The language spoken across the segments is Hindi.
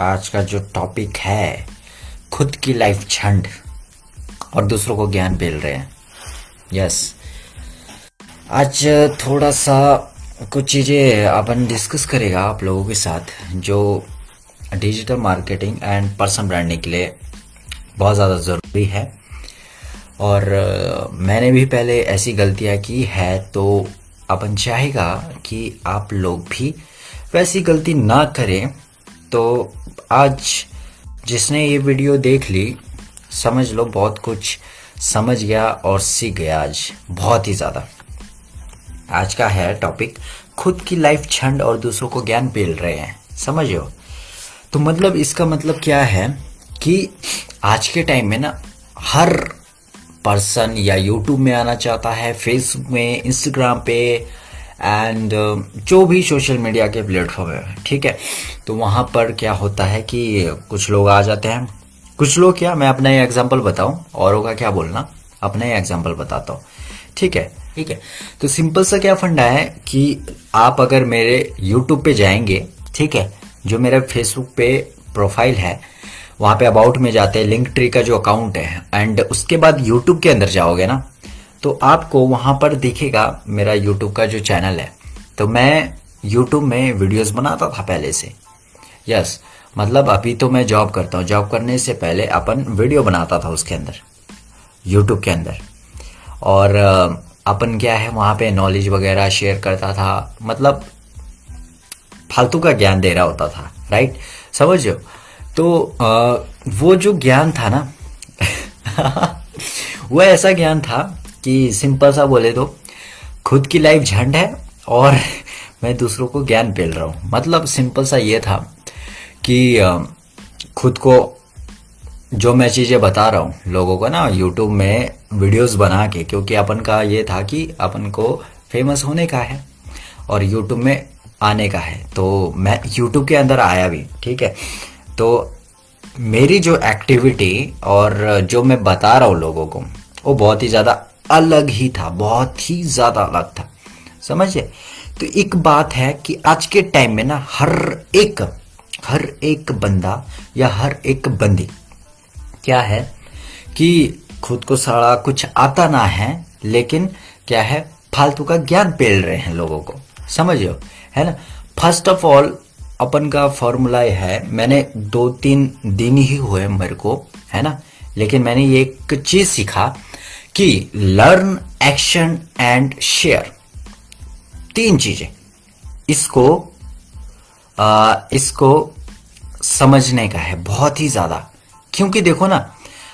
आज का जो टॉपिक है खुद की लाइफ छंड और दूसरों को ज्ञान बेल रहे हैं। यस, आज थोड़ा सा कुछ चीज़ें अपन डिस्कस करेगा आप लोगों के साथ जो digital marketing and person branding के लिए बहुत ज़्यादा ज़रूरी है। और मैंने भी पहले ऐसी गलतियाँ की है, तो अपन चाहेगा कि आप लोग भी वैसी गलती ना करें। तो आज जिसने ये वीडियो देख ली समझ लो बहुत कुछ समझ गया और सीख गया आज बहुत ही ज़्यादा। आज का है टॉपिक खुद की लाइफ छंड और दूसरों को ज्ञान बेल रहे हैं, समझो। तो मतलब इसका मतलब क्या है कि आज के टाइम में ना हर पर्सन या YouTube में आना चाहता है, Facebook में, Instagram पे एंड जो भी सोशल मीडिया के प्लेटफॉर्म है, ठीक है। तो वहाँ पर क्या होता है कि कुछ लोग आ जाते हैं, कुछ लोग क्या, मैं अपना ये एग्जाम्पल बताऊँ, औरों का क्या बोलना, अपना ये एग्जाम्पल बताता हूँ, ठीक है। ठीक है, तो सिंपल सा क्या फंडा है कि आप अगर मेरे YouTube पे जाएंगे, ठीक है, जो मेरा Facebook पे प्रोफाइल है वहाँ पे अबाउट में जाते हैं, लिंक ट्री का जो अकाउंट है, एंड उसके बाद YouTube के अंदर जाओगे ना तो आपको वहाँ पर दिखेगा मेरा YouTube का जो चैनल है। तो मैं YouTube में वीडियोस बनाता था पहले से। यस, मतलब अभी तो मैं जॉब करता हूँ, जॉब करने से पहले अपन वीडियो बनाता था उसके अंदर, YouTube के अंदर, और अपन क्या है वहाँ पे नॉलेज वगैरह शेयर करता था, मतलब फालतू का ज्ञान दे रहा होता था, राइट, समझो। तो वो जो ज्ञान था ना वो ऐसा ज्ञान था कि सिंपल सा बोले तो खुद की लाइफ झंड है और मैं दूसरों को ज्ञान बेल रहा हूँ। मतलब सिंपल सा ये था कि खुद को जो मैं चीज़ें बता रहा हूँ लोगों को ना यूट्यूब में वीडियोस बना के, क्योंकि अपन का ये था कि अपन को फेमस होने का है और यूट्यूब में आने का है। तो मैं यूट्यूब के अंदर आया भी, ठीक है। तो मेरी जो एक्टिविटी और जो मैं बता रहा हूँ लोगों को वो बहुत ही ज़्यादा अलग ही था, बहुत ही ज़्यादा अलग था, समझे। तो एक बात है कि आज के टाइम में ना हर एक बंदा या हर एक बंदी क्या है कि खुद को सारा कुछ आता ना है, लेकिन क्या है फालतू का ज्ञान बेल रहे हैं लोगों को, समझो, है ना। फर्स्ट ऑफ ऑल अपन का फॉर्मूला यह है, मैंने 2-3 दिन ही हुए मेरे को, है ना, लेकिन मैंने ये एक चीज सीखा कि लर्न, एक्शन एंड शेयर, 3 चीजें इसको समझने का है बहुत ही ज्यादा। क्योंकि देखो ना,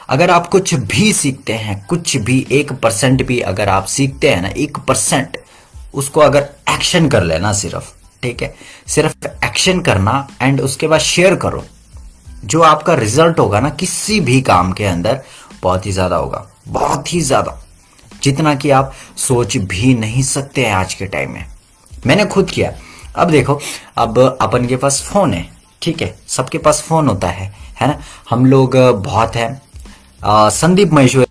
अगर आप कुछ भी सीखते हैं, कुछ भी 1% भी अगर आप सीखते हैं ना, 1% उसको अगर एक्शन कर लेना सिर्फ, ठीक है, सिर्फ एक्शन करना एंड उसके बाद शेयर करो, जो आपका रिजल्ट होगा ना किसी भी काम के अंदर बहुत ही ज्यादा होगा, बहुत ही ज्यादा, जितना कि आप सोच भी नहीं सकते हैं आज के टाइम में। मैंने खुद किया। अब देखो, अब अपन के पास फोन है, ठीक है, सबके पास फोन होता है ना, हम लोग बहुत हैं। संदीप महेश्वरी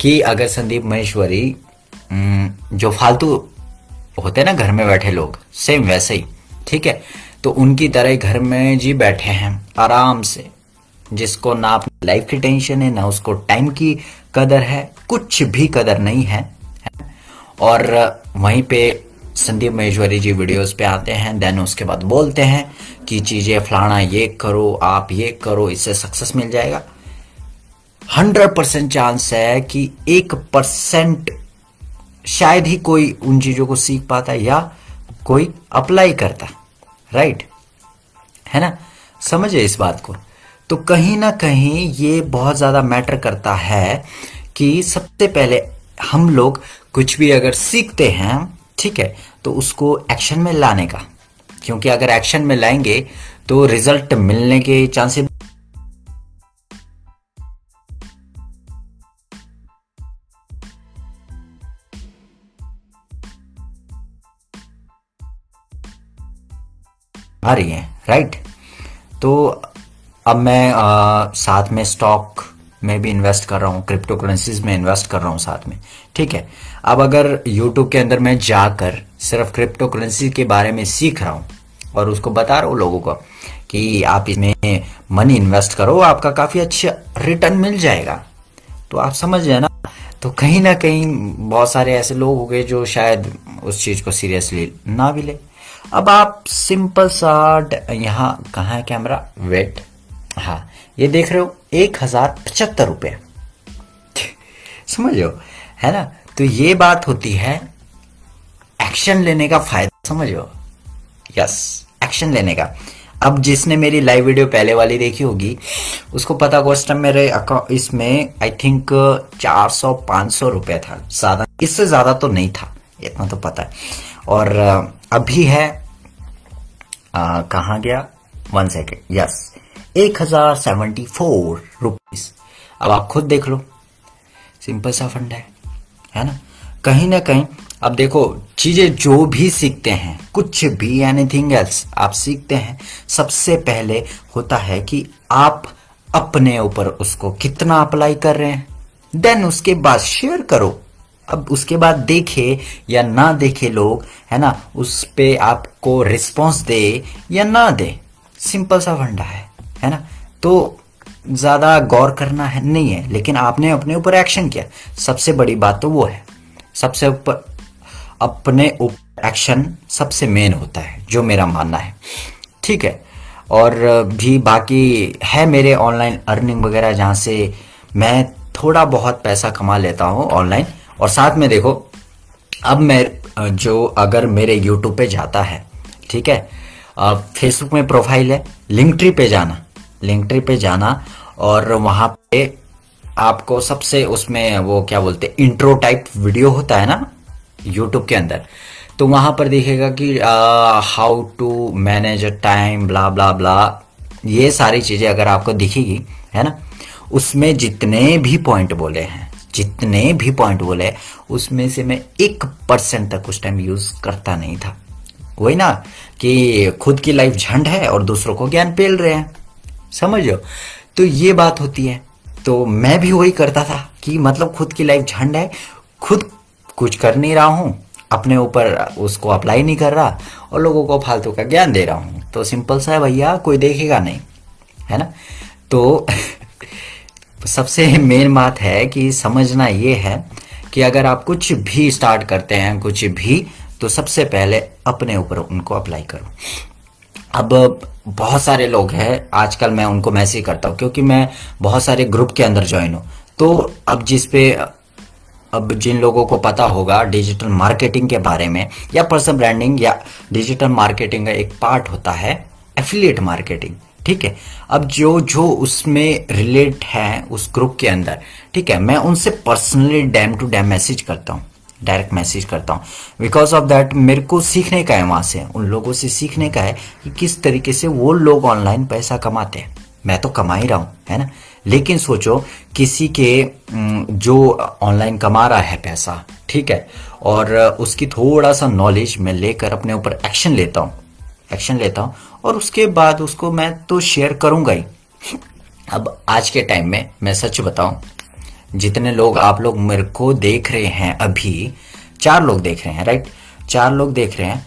कि अगर संदीप महेश्वरी जो फालतू होते हैं ना घर में बैठे लोग, सेम वैसे ही, ठीक है, तो उनकी तरह ही घर में जी बैठे हैं आराम से, जिसको ना अपनी लाइफ की टेंशन है, ना उसको टाइम की कदर है, कुछ भी कदर नहीं है। और वहीं पे संदीप महेश्वरी जी वीडियोस पे आते हैं, देन उसके बाद बोलते हैं कि चीजें फलाना ये करो, आप ये करो, इससे सक्सेस मिल जाएगा। 100% चांस है कि 1% शायद ही कोई उन चीजों को सीख पाता या कोई अप्लाई करता, राइट, है ना, समझे इस बात को। तो कहीं ना कहीं ये बहुत ज्यादा मैटर करता है कि सबसे पहले हम लोग कुछ भी अगर सीखते हैं, ठीक है, तो उसको एक्शन में लाने का, क्योंकि अगर एक्शन में लाएंगे तो रिजल्ट मिलने के चांसेस आ रही हैं, राइट। तो अब मैं साथ में स्टॉक में भी इन्वेस्ट कर रहा हूँ, क्रिप्टो करेंसीज में इन्वेस्ट कर रहा हूँ साथ में, ठीक है। अब अगर YouTube के अंदर मैं जाकर सिर्फ क्रिप्टो करेंसी के बारे में सीख रहा हूँ और उसको बता रहा हूँ लोगों को कि आप इसमें मनी इन्वेस्ट करो, आपका काफी अच्छा रिटर्न मिल जाएगा, तो आप समझ जाए ना। तो कहीं ना कहीं बहुत सारे ऐसे लोग हो गए जो शायद उस चीज को सीरियसली ना भी ले। अब आप सिंपल सा, यहाँ कहाँ है कैमरा, वेट, हाँ ये देख रहे हो, 1075 रुपये, समझ लो, है ना। तो ये बात होती है एक्शन लेने का फायदा, समझ लो, यस, एक्शन लेने का। अब जिसने मेरी लाइव वीडियो पहले वाली देखी होगी उसको पता होगा उस टाइम मेरे अकाउंट इसमें आई थिंक 400-500 रुपये था, ज्यादा, इससे ज्यादा तो नहीं था, इतना तो पता है। और अभी है कहाँ गया, 1 सेकेंड, यस, 1074 रुपीज। अब आप खुद देख लो, सिंपल सा फंड है ना। कहीं ना कहीं अब देखो, चीजें जो भी सीखते हैं, कुछ भी, एनीथिंग एल्स आप सीखते हैं, सबसे पहले होता है कि आप अपने ऊपर उसको कितना अप्लाई कर रहे हैं, देन उसके बाद शेयर करो। अब उसके बाद देखे या ना देखे लोग, है ना, उस पे आपको रिस्पॉन्स दे या ना दे, सिंपल सा फंडा है ना। तो ज्यादा गौर करना है नहीं है, लेकिन आपने अपने ऊपर एक्शन किया, सबसे बड़ी बात तो वो है, सबसे ऊपर अपने ऊपर एक्शन सबसे मेन होता है, जो मेरा मानना है, ठीक है। और भी बाकी है मेरे ऑनलाइन अर्निंग वगैरह, जहाँ से मैं थोड़ा बहुत पैसा कमा लेता हूँ ऑनलाइन। और साथ में देखो, अब मैं जो अगर मेरे यूट्यूब पे जाता है, ठीक है, फेसबुक में प्रोफाइल है, लिंक ट्री पे जाना और वहाँ पे आपको सबसे उसमें वो क्या बोलते हैं, इंट्रो टाइप वीडियो होता है ना यूट्यूब के अंदर, तो वहाँ पर दिखेगा कि how to manage time, blah blah blah, ये सारी चीजें अगर आपको दिखेगी, है ना, उसमें जितने भी पॉइंट बोले उसमें से मैं 1% तक उस टाइम यूज करता नहीं था। वही ना कि खुद की लाइफ झंड है और दूसरों को ज्ञान पेल रहे हैं, समझ लो। तो ये बात होती है। तो मैं भी वही करता था कि मतलब खुद की लाइफ झंड है, खुद कुछ कर नहीं रहा हूँ, अपने ऊपर उसको अप्लाई नहीं कर रहा और लोगों को फालतू का ज्ञान दे रहा हूँ, तो सिंपल सा है भैया, कोई देखेगा नहीं, है ना। तो सबसे मेन बात है कि समझना ये है कि अगर आप कुछ भी स्टार्ट करते हैं, कुछ भी, तो सबसे पहले अपने ऊपर उनको अप्लाई करो। अब बहुत सारे लोग हैं आजकल, मैं उनको मैसेज करता हूँ क्योंकि मैं बहुत सारे ग्रुप के अंदर ज्वाइन हूँ। तो अब जिन लोगों को पता होगा डिजिटल मार्केटिंग के बारे में, या पर्सनल ब्रांडिंग या डिजिटल मार्केटिंग का एक पार्ट होता है एफिलिएट मार्केटिंग, ठीक है। अब जो उसमें रिलेट है उस ग्रुप के अंदर, ठीक है, मैं उनसे personally DM to DM message करता हूँ, डायरेक्ट मैसेज करता हूँ। बिकॉज ऑफ दैट मेरे को सीखने का है, वहां से उन लोगों से सीखने का है कि किस तरीके से वो लोग ऑनलाइन पैसा कमाते हैं। मैं तो कमा ही रहा हूँ, है ना, लेकिन सोचो किसी के जो ऑनलाइन कमा रहा है पैसा, ठीक है, और उसकी थोड़ा सा नॉलेज मैं लेकर अपने ऊपर एक्शन लेता हूँ और उसके बाद उसको मैं तो शेयर करूंगा ही। अब आज के टाइम में मैं सच बताऊं, जितने लोग आप लोग मेरे को देख रहे हैं, अभी 4 लोग देख रहे हैं, राइट, 4 लोग देख रहे हैं,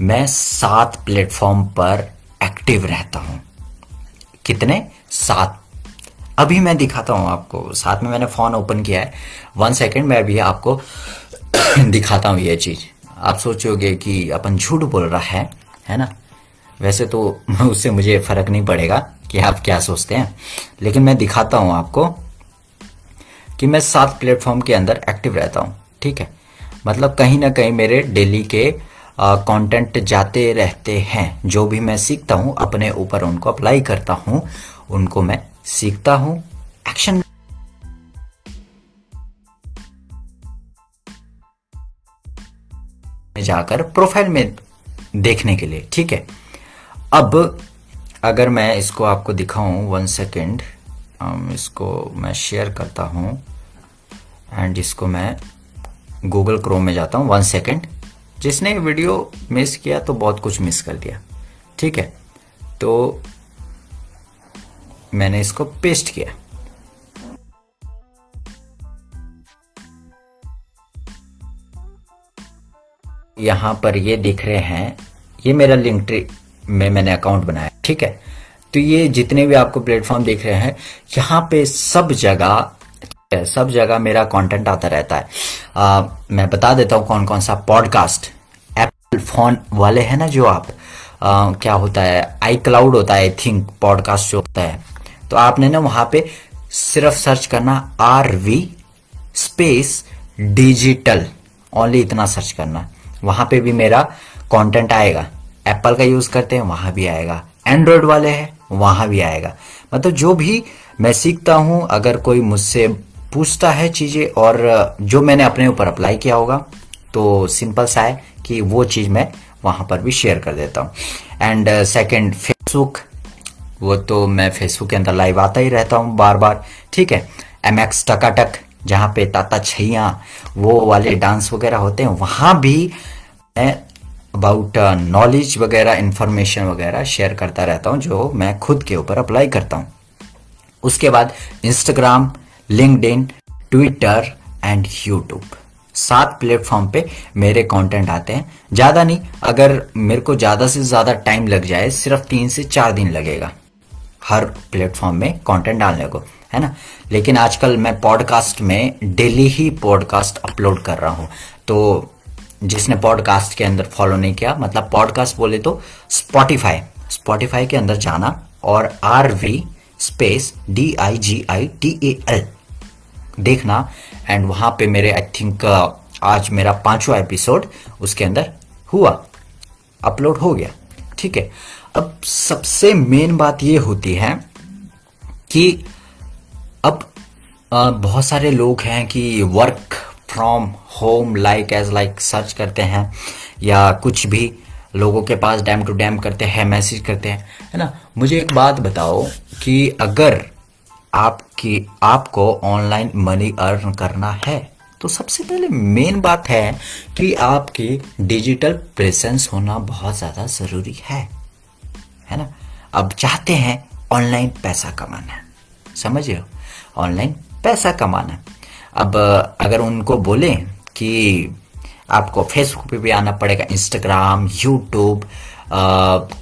मैं 7 प्लेटफॉर्म पर एक्टिव रहता हूं। कितने? 7। अभी मैं दिखाता हूं आपको, साथ में मैंने फोन ओपन किया है, 1 सेकेंड, मैं अभी आपको दिखाता हूं ये चीज। आप सोचोगे कि अपन झूठ बोल रहा है ना, वैसे तो उससे मुझे फर्क नहीं पड़ेगा कि आप क्या सोचते हैं, लेकिन मैं दिखाता हूं आपको कि मैं 7 प्लेटफॉर्म के अंदर एक्टिव रहता हूं, ठीक है। मतलब कहीं ना कहीं मेरे डेली के कंटेंट जाते रहते हैं, जो भी मैं सीखता हूं अपने ऊपर उनको अप्लाई करता हूं, उनको मैं सीखता हूं, एक्शन। मैं जाकर प्रोफाइल में देखने के लिए, ठीक है। अब अगर मैं इसको आपको दिखाऊं, 1 सेकेंड, इसको मैं शेयर करता हूं एंड इसको मैं गूगल क्रोम में जाता हूं, 1 सेकेंड। जिसने वीडियो मिस किया तो बहुत कुछ मिस कर दिया, ठीक है। तो मैंने इसको पेस्ट किया। यहाँ पर ये दिख रहे हैं, ये मेरा लिंक ट्री में मैंने अकाउंट बनाया, ठीक है। तो ये जितने भी आपको प्लेटफॉर्म दिख रहे हैं, यहाँ पे सब जगह मेरा कंटेंट आता रहता है। मैं बता देता हूँ कौन कौन सा पॉडकास्ट। एप्पल फोन वाले हैं ना जो आप क्या होता है, आई क्लाउड होता है आई थिंक, पॉडकास्ट जो होता है। तो आपने ना वहाँ पे सिर्फ सर्च करना RV डिजिटल, ओनली इतना सर्च करना, वहाँ पे भी मेरा कंटेंट आएगा। एप्पल का यूज करते हैं वहाँ भी आएगा, एंड्रॉयड वाले हैं वहाँ भी आएगा। मतलब जो भी मैं सीखता हूँ, अगर कोई मुझसे पूछता है चीज़ें और जो मैंने अपने ऊपर अप्लाई किया होगा, तो सिंपल सा है कि वो चीज़ मैं वहाँ पर भी शेयर कर देता हूँ। एंड सेकंड फेसबुक, वो तो मैं फेसबुक के अंदर लाइव आता ही रहता हूँ बार बार, ठीक है। MX टकाटक, जहाँ पे ताता छैया वो वाले डांस वगैरह होते हैं, वहाँ भी मैं अबाउट नॉलेज वगैरह, इंफॉर्मेशन वगैरह शेयर करता रहता हूँ जो मैं खुद के ऊपर अप्लाई करता हूँ। उसके बाद Instagram, LinkedIn, Twitter and YouTube, 7 platform पे मेरे कंटेंट आते हैं। ज़्यादा नहीं, अगर मेरे को ज़्यादा से ज़्यादा टाइम लग जाए, सिर्फ 3 से 4 दिन लगेगा हर प्लेटफॉर्म में कंटेंट डालने को, है ना। लेकिन आजकल मैं पॉडकास्ट में डेली ही पॉडकास्ट अपलोड कर रहा हूँ, तो जिसने पॉडकास्ट के अंदर फॉलो नहीं किया, मतलब पॉडकास्ट बोले तो स्पॉटिफाई के अंदर जाना और RV DIGITAL देखना, एंड वहाँ पे मेरे आई थिंक आज मेरा 5वां एपिसोड उसके अंदर हुआ, अपलोड हो गया, ठीक है। अब सबसे मेन बात ये होती है कि अब बहुत सारे लोग हैं कि work from home like search करते हैं या कुछ भी लोगों के पास डैम टू डैम करते हैं, मैसेज करते हैं, है ना। मुझे एक बात बताओ कि अगर आपको ऑनलाइन मनी अर्न करना है, तो सबसे पहले मेन बात है कि आपकी डिजिटल प्रेजेंस होना बहुत ज़्यादा ज़रूरी है ना। अब चाहते हैं ऑनलाइन पैसा कमाना, समझ रहे हो, ऑनलाइन पैसा कमाना। अब अगर उनको बोले कि आपको फेसबुक पे भी आना पड़ेगा, इंस्टाग्राम, यूट्यूब,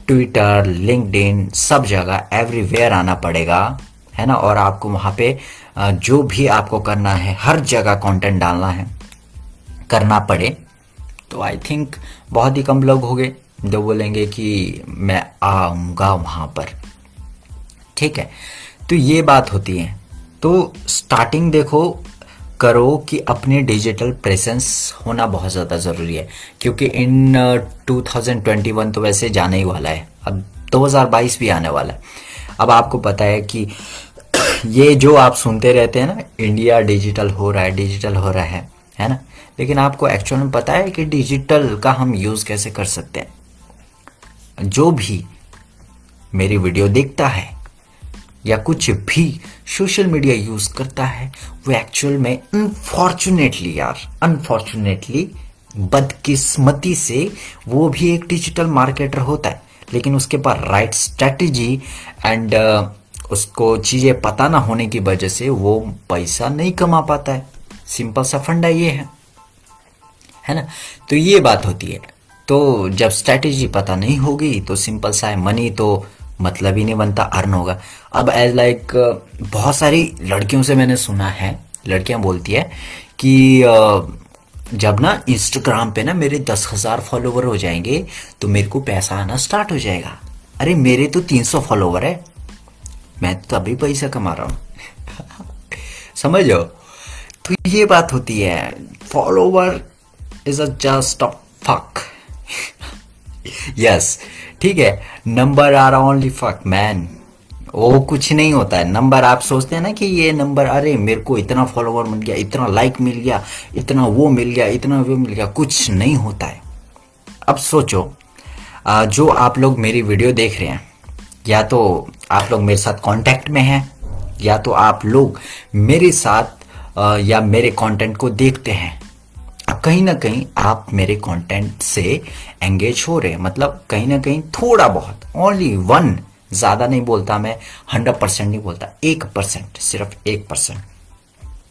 ट्विटर, लिंक्डइन, सब जगह एवरीवेयर आना पड़ेगा, है ना। और आपको वहाँ पे जो भी आपको करना है, हर जगह कंटेंट डालना है, करना पड़े, तो आई थिंक बहुत ही कम लोग होंगे जो बोलेंगे कि मैं आऊँगा वहाँ पर, ठीक है। तो ये बात होती है। तो स्टार्टिंग देखो करो कि अपने डिजिटल प्रेजेंस होना बहुत ज़्यादा ज़रूरी है, क्योंकि इन 2021 तो वैसे जाने ही वाला है, अब 2022 भी आने वाला है। अब आपको पता है कि ये जो आप सुनते रहते हैं ना, इंडिया डिजिटल हो रहा है, है ना, लेकिन आपको एक्चुअल में पता है कि डिजिटल का हम यूज़ कैसे कर सकते हैं। जो भी मेरी वीडियो देखता है या कुछ भी सोशल मीडिया यूज करता है, वो एक्चुअल में अनफॉर्चुनेटली बदकिस्मती से वो भी एक डिजिटल मार्केटर होता है, लेकिन उसके पास राइट स्ट्रेटजी एंड उसको चीज़ें पता ना होने की वजह से वो पैसा नहीं कमा पाता है। सिंपल सा फंडा ये है ना। तो ये बात होती है। तो जब स्ट्रेटजी पता नहीं होगी तो सिंपल सा है, मनी तो मतलब ही नहीं बनता, अर्न होगा। अब एज लाइक बहुत सारी लड़कियों से मैंने सुना है, लड़कियां बोलती है कि जब ना इंस्टाग्राम पे ना मेरे 10,000 फॉलोवर हो जाएंगे तो मेरे को पैसा आना स्टार्ट हो जाएगा। अरे मेरे तो 300 फॉलोवर है, मैं तो अभी पैसा कमा रहा हूँ समझो। तो ये बात होती है, follower is a just a fuck, yes, ठीक है। Number are only fuck man, वो कुछ नहीं होता है नंबर। आप सोचते हैं ना कि ये नंबर, अरे मेरे को इतना फॉलोवर मिल गया, इतना लाइक मिल गया, इतना वो मिल गया, इतना वो मिल गया, कुछ नहीं होता है। अब सोचो जो आप लोग मेरी वीडियो देख रहे हैं, या तो आप लोग मेरे साथ कांटेक्ट में हैं, या तो आप लोग मेरे साथ या मेरे कॉन्टेंट को देखते हैं, कहीं ना कहीं आप मेरे कंटेंट से एंगेज हो रहे हैं, मतलब कहीं ना कहीं थोड़ा बहुत, ओनली 1, ज्यादा नहीं बोलता मैं, 100% नहीं बोलता, 1%, सिर्फ 1%।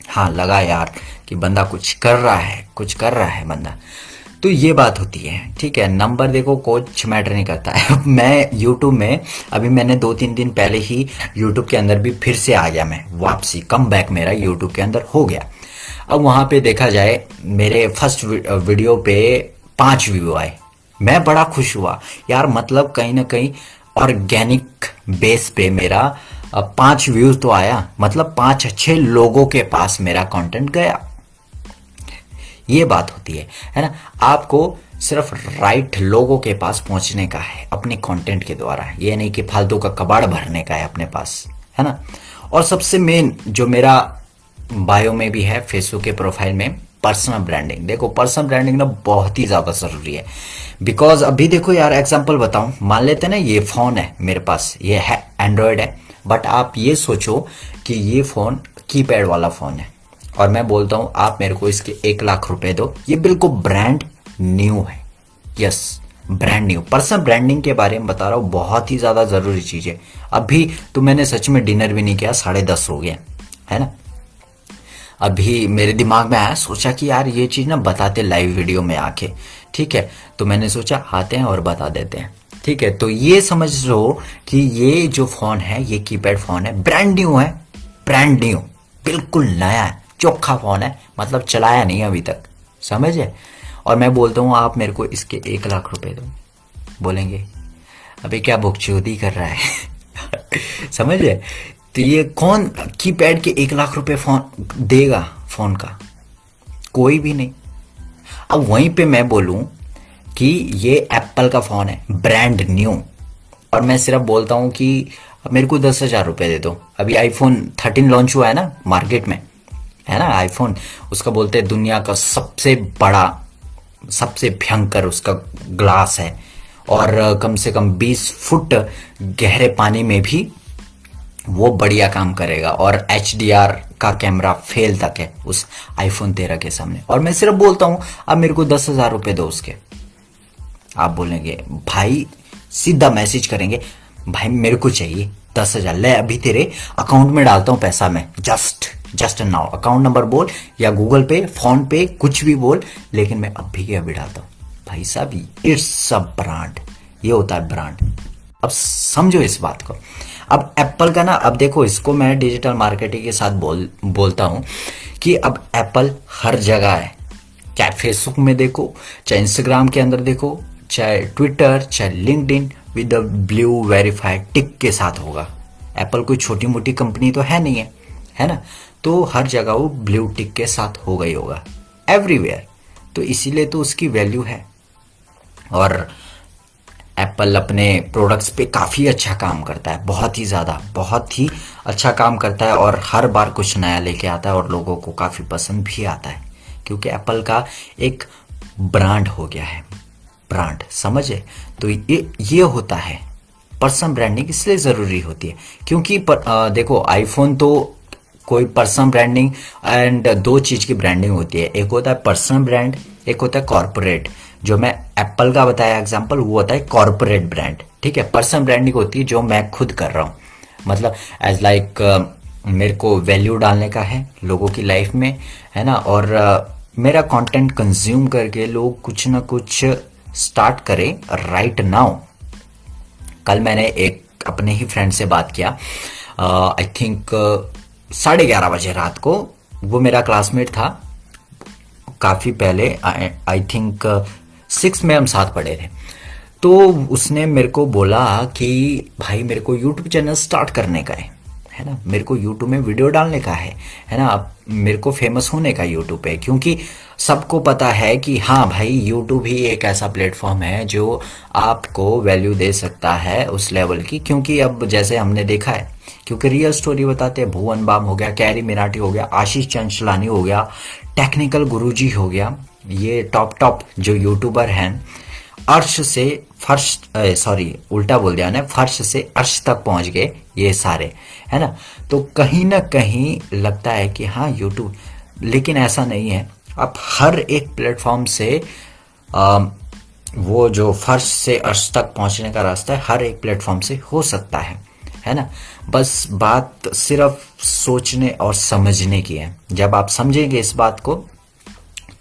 हाँ लगा यार कि बंदा कुछ कर रहा है, बंदा, तो ये बात होती है, ठीक है। नंबर देखो कुछ मैटर नहीं करता है। मैं YouTube में अभी मैंने 2-3 दिन पहले ही YouTube के अंदर भी फिर से आ गया, मैं वापसी कमबैक मेरा YouTube के अंदर हो गया। अब वहां पे देखा जाए मेरे फर्स्ट वीडियो पे 5 व्यू आए, मैं बड़ा खुश हुआ यार, मतलब कहीं ना कहीं ऑर्गेनिक बेस पे मेरा 5 व्यूज तो आया, मतलब 5 अच्छे लोगों के पास मेरा कंटेंट गया। ये बात होती है ना, आपको सिर्फ राइट लोगों के पास पहुंचने का है अपने कंटेंट के द्वारा, ये नहीं कि फालतू का कबाड़ भरने का है अपने पास, है ना। और सबसे मेन जो मेरा बायो में भी है, फेसबुक के प्रोफाइल में, पर्सनल ब्रांडिंग। देखो पर्सनल ब्रांडिंग ना बहुत ही ज्यादा जरूरी है, बिकॉज अभी देखो यार एग्जाम्पल बताऊं, मान लेते ना ये फोन है मेरे पास, ये है एंड्रॉयड है, बट आप ये सोचो कि ये फोन कीपैड वाला फोन है और मैं बोलता हूं आप मेरे को इसके 1 लाख रुपए दो, ये बिल्कुल ब्रांड न्यू है। Yes, brand new. Personal branding के बारे में बता रहा हूं, बहुत ही ज्यादा जरूरी चीज है। अभी तो मैंने सच में डिनर भी नहीं किया, 10:30 हो गया है ना। अभी मेरे दिमाग में आया, सोचा कि यार ये चीज ना बताते लाइव वीडियो में आके, ठीक है, तो मैंने सोचा आते हैं और बता देते हैं, ठीक है। तो ये समझ लो कि ये जो फोन है ये कीपैड फोन है, ब्रांड न्यू है, ब्रांड न्यू, बिल्कुल नया है, चोखा फोन है, मतलब चलाया नहीं अभी तक, समझे। और मैं बोलता हूँ आप मेरे को इसके 1 लाख रुपए दो, बोलेंगे अभी क्या बकचोदी कर रहा है समझे। तो ये कौन कीपैड के 1 लाख रुपए फोन देगा, फोन का कोई भी नहीं। अब वहीं पे मैं बोलूं कि ये एप्पल का फोन है, ब्रांड न्यू, और मैं सिर्फ बोलता हूं कि मेरे को 10,000 रुपए दे दो। अभी आईफोन 13 लॉन्च हुआ है ना मार्केट में, है ना, आईफोन, उसका बोलते हैं दुनिया का सबसे बड़ा, सबसे भयंकर उसका ग्लास है, और कम से कम 20 फुट गहरे पानी में भी वो बढ़िया काम करेगा, और HDR का कैमरा फेल तक है उस आईफोन 13 के सामने। और मैं सिर्फ बोलता हूं अब मेरे को 10,000 रुपए दो उसके। आप बोलेंगे भाई, सीधा मैसेज करेंगे, भाई मेरे को चाहिए 10,000, ले अभी तेरे अकाउंट में डालता हूं पैसा मैं, जस्ट नाउ, अकाउंट नंबर बोल या गूगल पे, फोन पे, कुछ भी बोल, लेकिन मैं अभी के अभी डालता हूं। भाई साहब इट्स अ ब्रांड, ये होता है ब्रांड। अब समझो इस बात को। अब एप्पल का ना, अब देखो इसको मैं डिजिटल मार्केटिंग के साथ बोलता हूं कि अब एप्पल हर जगह है, चाहे फेसबुक में देखो, चाहे इंस्टाग्राम के अंदर देखो, चाहे ट्विटर, चाहे LinkedIn, with the blue verified tick के साथ होगा। एप्पल कोई छोटी मोटी कंपनी तो है नहीं है, है ना, तो हर जगह वो ब्लू टिक के साथ होगा ही होगा, एवरीवेयर। तो इसीलिए तो उसकी वैल्यू है, और एप्पल अपने प्रोडक्ट्स पे काफ़ी अच्छा काम करता है, बहुत ही ज़्यादा, बहुत ही अच्छा काम करता है, और हर बार कुछ नया लेके आता है, और लोगों को काफ़ी पसंद भी आता है, क्योंकि एप्पल का एक ब्रांड हो गया है, ब्रांड, समझे। तो ये होता है पर्सनल ब्रांडिंग, इसलिए ज़रूरी होती है, क्योंकि देखो आईफोन तो कोई पर्सनल ब्रांडिंग, एंड 2 चीज की ब्रांडिंग होती है, एक होता है पर्सनल ब्रांड, एक होता है कॉर्पोरेट। जो मैं एप्पल का बताया एग्जांपल, वो होता है कॉर्पोरेट ब्रांड, ठीक है। पर्सनल ब्रांडिंग होती है जो मैं खुद कर रहा हूं, मतलब एज लाइक मेरे को वैल्यू डालने का है लोगों की लाइफ में, है ना, और मेरा कॉन्टेंट कंज्यूम करके लोग कुछ ना कुछ स्टार्ट करें राइट नाउ। कल मैंने एक अपने ही फ्रेंड से बात किया, आई थिंक 11:30 बजे रात को, वो मेरा क्लासमेट था काफ़ी पहले, आई थिंक 6 में हम साथ पढ़े थे। तो उसने मेरे को बोला कि भाई मेरे को यूट्यूब चैनल स्टार्ट करने का है ना, मेरे को यूट्यूब में वीडियो डालने का है ना, अब मेरे को फेमस होने का यूट्यूब पे, क्योंकि सबको पता है कि हाँ भाई यूट्यूब ही एक ऐसा प्लेटफॉर्म है जो आपको वैल्यू दे सकता है उस लेवल की, क्योंकि अब जैसे हमने देखा है, क्योंकि रियल स्टोरी बताते हैं, भुवन बाम हो गया, कैरी मिनाटी हो गया, आशीष चंचलानी हो गया, टेक्निकल गुरुजी हो गया, ये टॉप जो यूट्यूबर हैं, अर्श से फर्श, सॉरी उल्टा बोल दिया ना, फर्श से अर्श तक पहुंच गए ये सारे, है ना। तो कहीं ना कहीं लगता है कि हाँ यूट्यूब, लेकिन ऐसा नहीं है, आप हर एक प्लेटफॉर्म से वो जो फर्श से अर्श तक पहुंचने का रास्ता है हर एक प्लेटफॉर्म से हो सकता है ना। बस बात सिर्फ सोचने और समझने की है। जब आप समझेंगे इस बात को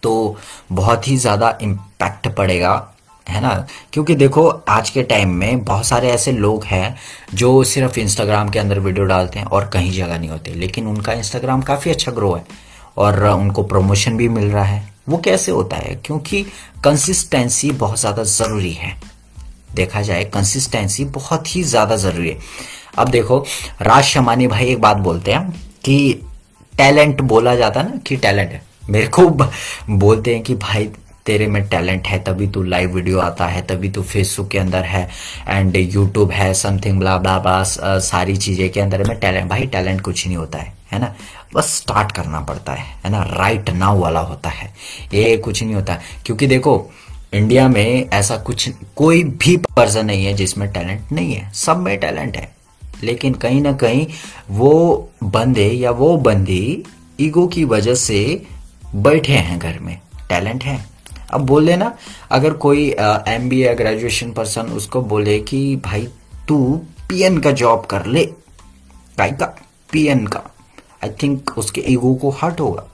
तो बहुत ही ज़्यादा इम्पैक्ट पड़ेगा, है ना। क्योंकि देखो आज के टाइम में बहुत सारे ऐसे लोग हैं जो सिर्फ इंस्टाग्राम के अंदर वीडियो डालते हैं और कहीं जगह नहीं होते, लेकिन उनका इंस्टाग्राम काफ़ी अच्छा ग्रो है और उनको प्रमोशन भी मिल रहा है। वो कैसे होता है? क्योंकि कंसिस्टेंसी बहुत ज़्यादा ज़रूरी है। देखा जाए कंसिस्टेंसी बहुत ही ज़्यादा ज़रूरी है। अब देखो राज शमानी भाई एक बात बोलते हैं कि टैलेंट बोला जाता है ना कि टैलेंट है, मेरे को बोलते हैं कि भाई तेरे में टैलेंट है तभी तू लाइव वीडियो आता है, तभी तू फेसबुक के अंदर है एंड यूट्यूब है समथिंग ब्ला ब्ला ब्ला सारी चीज़ें के अंदर में टैलेंट। भाई टैलेंट कुछ नहीं होता है ना, बस स्टार्ट करना पड़ता है ना। राइट नाउ वाला होता है, ये कुछ नहीं होता। क्योंकि देखो इंडिया में ऐसा कुछ कोई भी पर्सन नहीं है जिसमें टैलेंट नहीं है, सब में टैलेंट है। लेकिन कहीं ना कहीं वो बंदे या वो बंदी ईगो की वजह से बैठे हैं घर में, टैलेंट है। अब बोल देना अगर कोई MBA ग्रेजुएशन पर्सन उसको बोले कि भाई तू PN का जॉब कर ले, भाई का PN का, आई थिंक उसके ईगो को हर्ट होगा।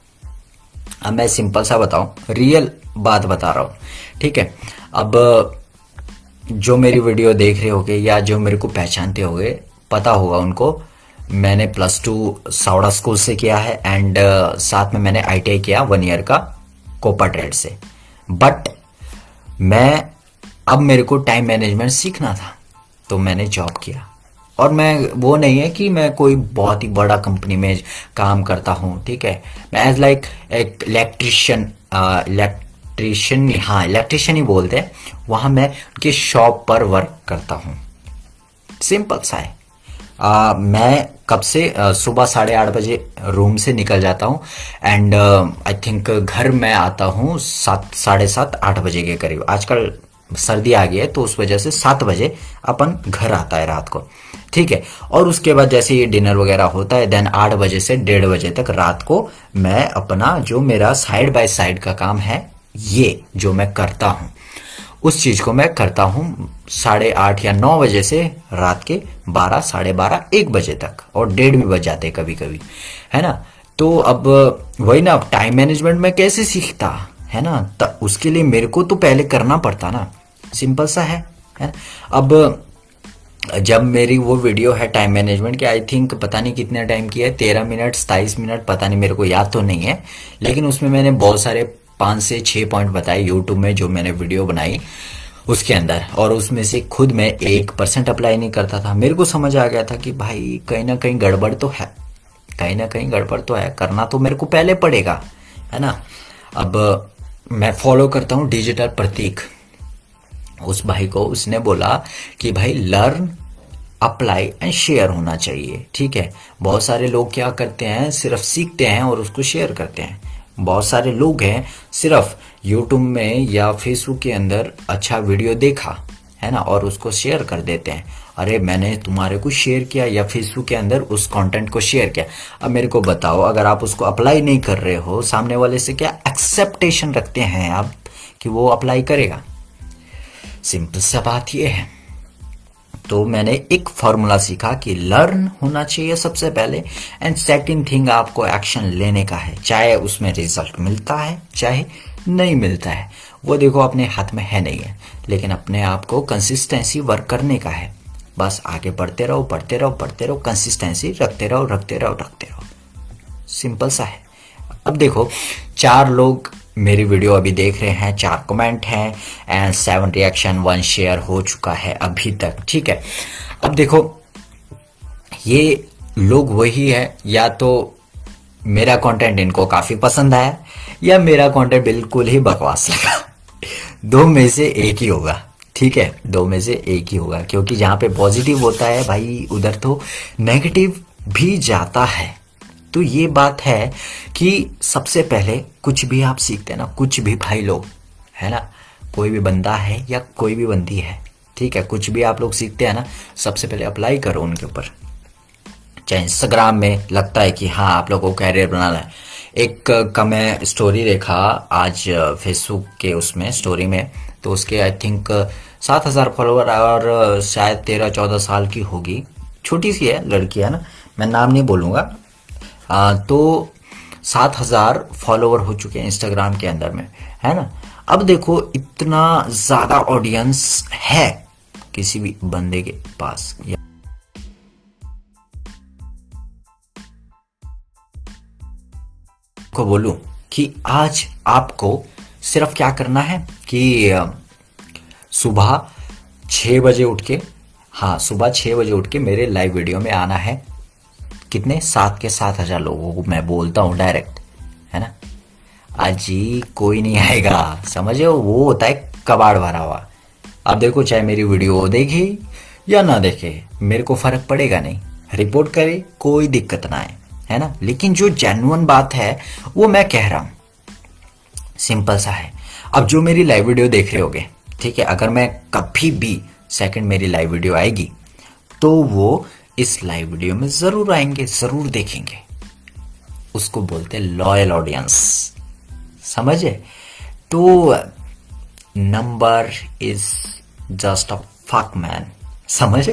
अब मैं सिंपल सा बताऊं, रियल बात बता रहा हूं, ठीक है। अब जो मेरी वीडियो देख रहे होगे या जो मेरे को पहचानते होगे पता होगा उनको, मैंने +2 सावड़ा स्कूल से किया है एंड साथ में मैंने ITI किया 1 ईयर का कोपा ट्रेड से। बट मैं अब मेरे को टाइम मैनेजमेंट सीखना था तो मैंने जॉब किया। और मैं वो नहीं है कि मैं कोई बहुत ही बड़ा कंपनी में काम करता हूँ, ठीक है। मैं एज लाइक एक इलेक्ट्रिशियन ही बोलते हैं, वहाँ मैं उनकी शॉप पर वर्क करता हूँ। सिंपल सा है। मैं कब से सुबह 8:30 बजे रूम से निकल जाता हूँ एंड आई थिंक घर मैं आता हूँ 7, 7:30, 8 बजे के करीब। आजकल सर्दी आ गई है तो उस वजह से 7 बजे अपन घर आता है रात को, ठीक है। और उसके बाद जैसे ये डिनर वगैरह होता है देन 8 बजे से 1:30 बजे तक रात को मैं अपना जो मेरा साइड बाय साइड का काम है ये जो मैं करता हूँ उस चीज को मैं करता हूँ 8:30 या 9 बजे से रात के 12, 12:30, 1 बजे तक और 1:30 भी बज जाते कभी कभी, है ना। तो अब वही ना, अब टाइम मैनेजमेंट में कैसे सीखता, है ना। तब उसके लिए मेरे को तो पहले करना पड़ता ना, सिंपल सा है ना। अब जब मेरी वो वीडियो है टाइम मैनेजमेंट की, आई थिंक पता नहीं कितने टाइम की है, 13 मिनट 27 मिनट पता नहीं, मेरे को याद तो नहीं है। लेकिन उसमें मैंने बहुत सारे 5 से 6 पॉइंट बताए यूट्यूब में जो मैंने वीडियो बनाई उसके अंदर, और उसमें से खुद मैं 1% अप्लाई नहीं करता था। मेरे को समझ आ गया था कि भाई कहीं ना कहीं गड़बड़ तो है, कहीं ना कहीं गड़बड़ तो है, करना तो मेरे को पहले पड़ेगा, है ना। अब मैं फॉलो करता हूँ डिजिटल प्रतीक, उस भाई को, उसने बोला कि भाई लर्न अप्लाई एंड शेयर होना चाहिए, ठीक है। बहुत सारे लोग क्या करते हैं सिर्फ सीखते हैं और उसको शेयर करते हैं। बहुत सारे लोग हैं सिर्फ यूट्यूब में या फेसबुक के अंदर अच्छा वीडियो देखा, है ना, और उसको शेयर कर देते हैं। अरे मैंने तुम्हारे को शेयर किया या फेसबुक के अंदर उस कंटेंट को शेयर किया। अब मेरे को बताओ अगर आप उसको अप्लाई नहीं कर रहे हो, सामने वाले से क्या एक्सेप्टेशन रखते हैं आप कि वो अप्लाई करेगा? सिंपल सा बात ये है। तो मैंने एक फॉर्मूला सीखा कि लर्न होना चाहिए सबसे पहले एंड सेकंड थिंग आपको एक्शन लेने का है, चाहे उसमें रिजल्ट मिलता है चाहे नहीं मिलता है, वो देखो अपने हाथ में है नहीं है, लेकिन अपने आप को कंसिस्टेंसी वर्क करने का है। बस आगे बढ़ते रहो, बढ़ते रहो, बढ़ते रहो, कंसिस्टेंसी रखते रहो, रखते रहो, रखते रहो, सिंपल सा है। अब देखो 4 लोग मेरी वीडियो अभी देख रहे हैं, 4 कमेंट हैं एंड 7 रिएक्शन, 1 शेयर हो चुका है अभी तक, ठीक है। अब देखो ये लोग वही है, या तो मेरा कंटेंट इनको काफी पसंद आया या मेरा कंटेंट बिल्कुल ही बकवास लगा, 2 में से 1 ही होगा, ठीक है, 2 में से 1 ही होगा। क्योंकि जहां पे पॉजिटिव होता है भाई उधर तो नेगेटिव भी जाता है। तो ये बात है कि सबसे पहले कुछ भी आप सीखते हैं ना, कुछ भी भाई लोग, है ना, कोई भी बंदा है या कोई भी बंदी है, ठीक है, कुछ भी आप लोग सीखते हैं ना, सबसे पहले अप्लाई करो उनके ऊपर। चाहे इंस्टाग्राम में लगता है कि हाँ आप लोगों को कैरियर बनाना है, एक का मैं स्टोरी देखा आज फेसबुक के उसमें स्टोरी में, तो उसके आई थिंक 7,000 फॉलोअर और शायद 13-14 साल की होगी, छोटी सी है लड़की है ना, मैं नाम नहीं बोलूँगा। तो 7,000 फॉलोअर हो चुके हैं इंस्टाग्राम के अंदर में, है ना। अब देखो इतना ज़्यादा ऑडियंस है किसी भी बंदे के पास। को बोलूं कि आज आपको सिर्फ क्या करना है कि सुबह 6 बजे उठ के, हाँ सुबह 6 बजे उठ के मेरे लाइव वीडियो में आना है। कितने 7,000 लोगों को मैं बोलता हूँ डायरेक्ट, है ना। आज ही कोई नहीं आएगा, समझे, वो होता है कबाड़ भरा हुआ। अब देखो चाहे मेरी वीडियो देखे या ना देखे मेरे को फर्क पड़ेगा नहीं, रिपोर्ट करे कोई दिक्कत ना आए, है ना। लेकिन जो जेन्युइन बात है वो मैं कह रहा हूँ, सिंपल सा है। अब जो मेरी लाइव वीडियो देख रहे होगे, ठीक है, अगर मैं कभी भी सेकंड मेरी लाइव वीडियो आएगी तो वो इस लाइव वीडियो में जरूर आएंगे, जरूर देखेंगे। उसको बोलते हैं लॉयल ऑडियंस, समझे। तो number is just a fuck man, समझे,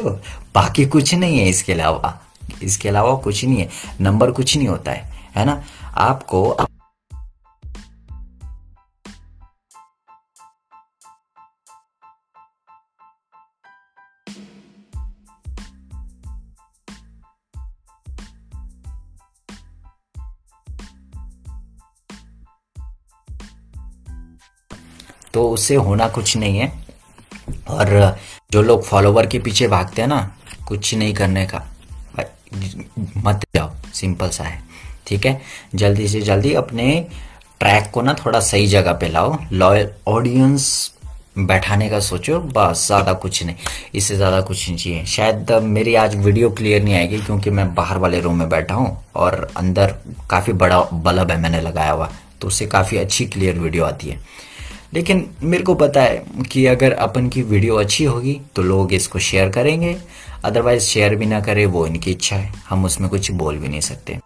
बाकी कुछ नहीं है इसके अलावा, इसके अलावा कुछ नहीं है। नंबर कुछ नहीं होता है ना। आपको तो उससे होना कुछ नहीं है। और जो लोग फॉलोवर के पीछे भागते हैं ना, कुछ नहीं करने का, मत जाओ, सिंपल सा है, ठीक है। जल्दी से जल्दी अपने ट्रैक को ना थोड़ा सही जगह पे लाओ, लॉयल ऑडियंस बैठाने का सोचो, बस, ज़्यादा कुछ नहीं, इससे ज़्यादा कुछ नहीं चाहिए। शायद मेरी आज वीडियो क्लियर नहीं आएगी क्योंकि मैं बाहर वाले रूम में बैठा हूँ और अंदर काफ़ी बड़ा बल्ब है मैंने लगाया हुआ, तो उससे काफ़ी अच्छी क्लियर वीडियो आती है। लेकिन मेरे को पता है कि अगर अपन की वीडियो अच्छी होगी तो लोग इसको शेयर करेंगे, अदरवाइज शेयर भी ना करें वो इनकी इच्छा है, हम उसमें कुछ बोल भी नहीं सकते।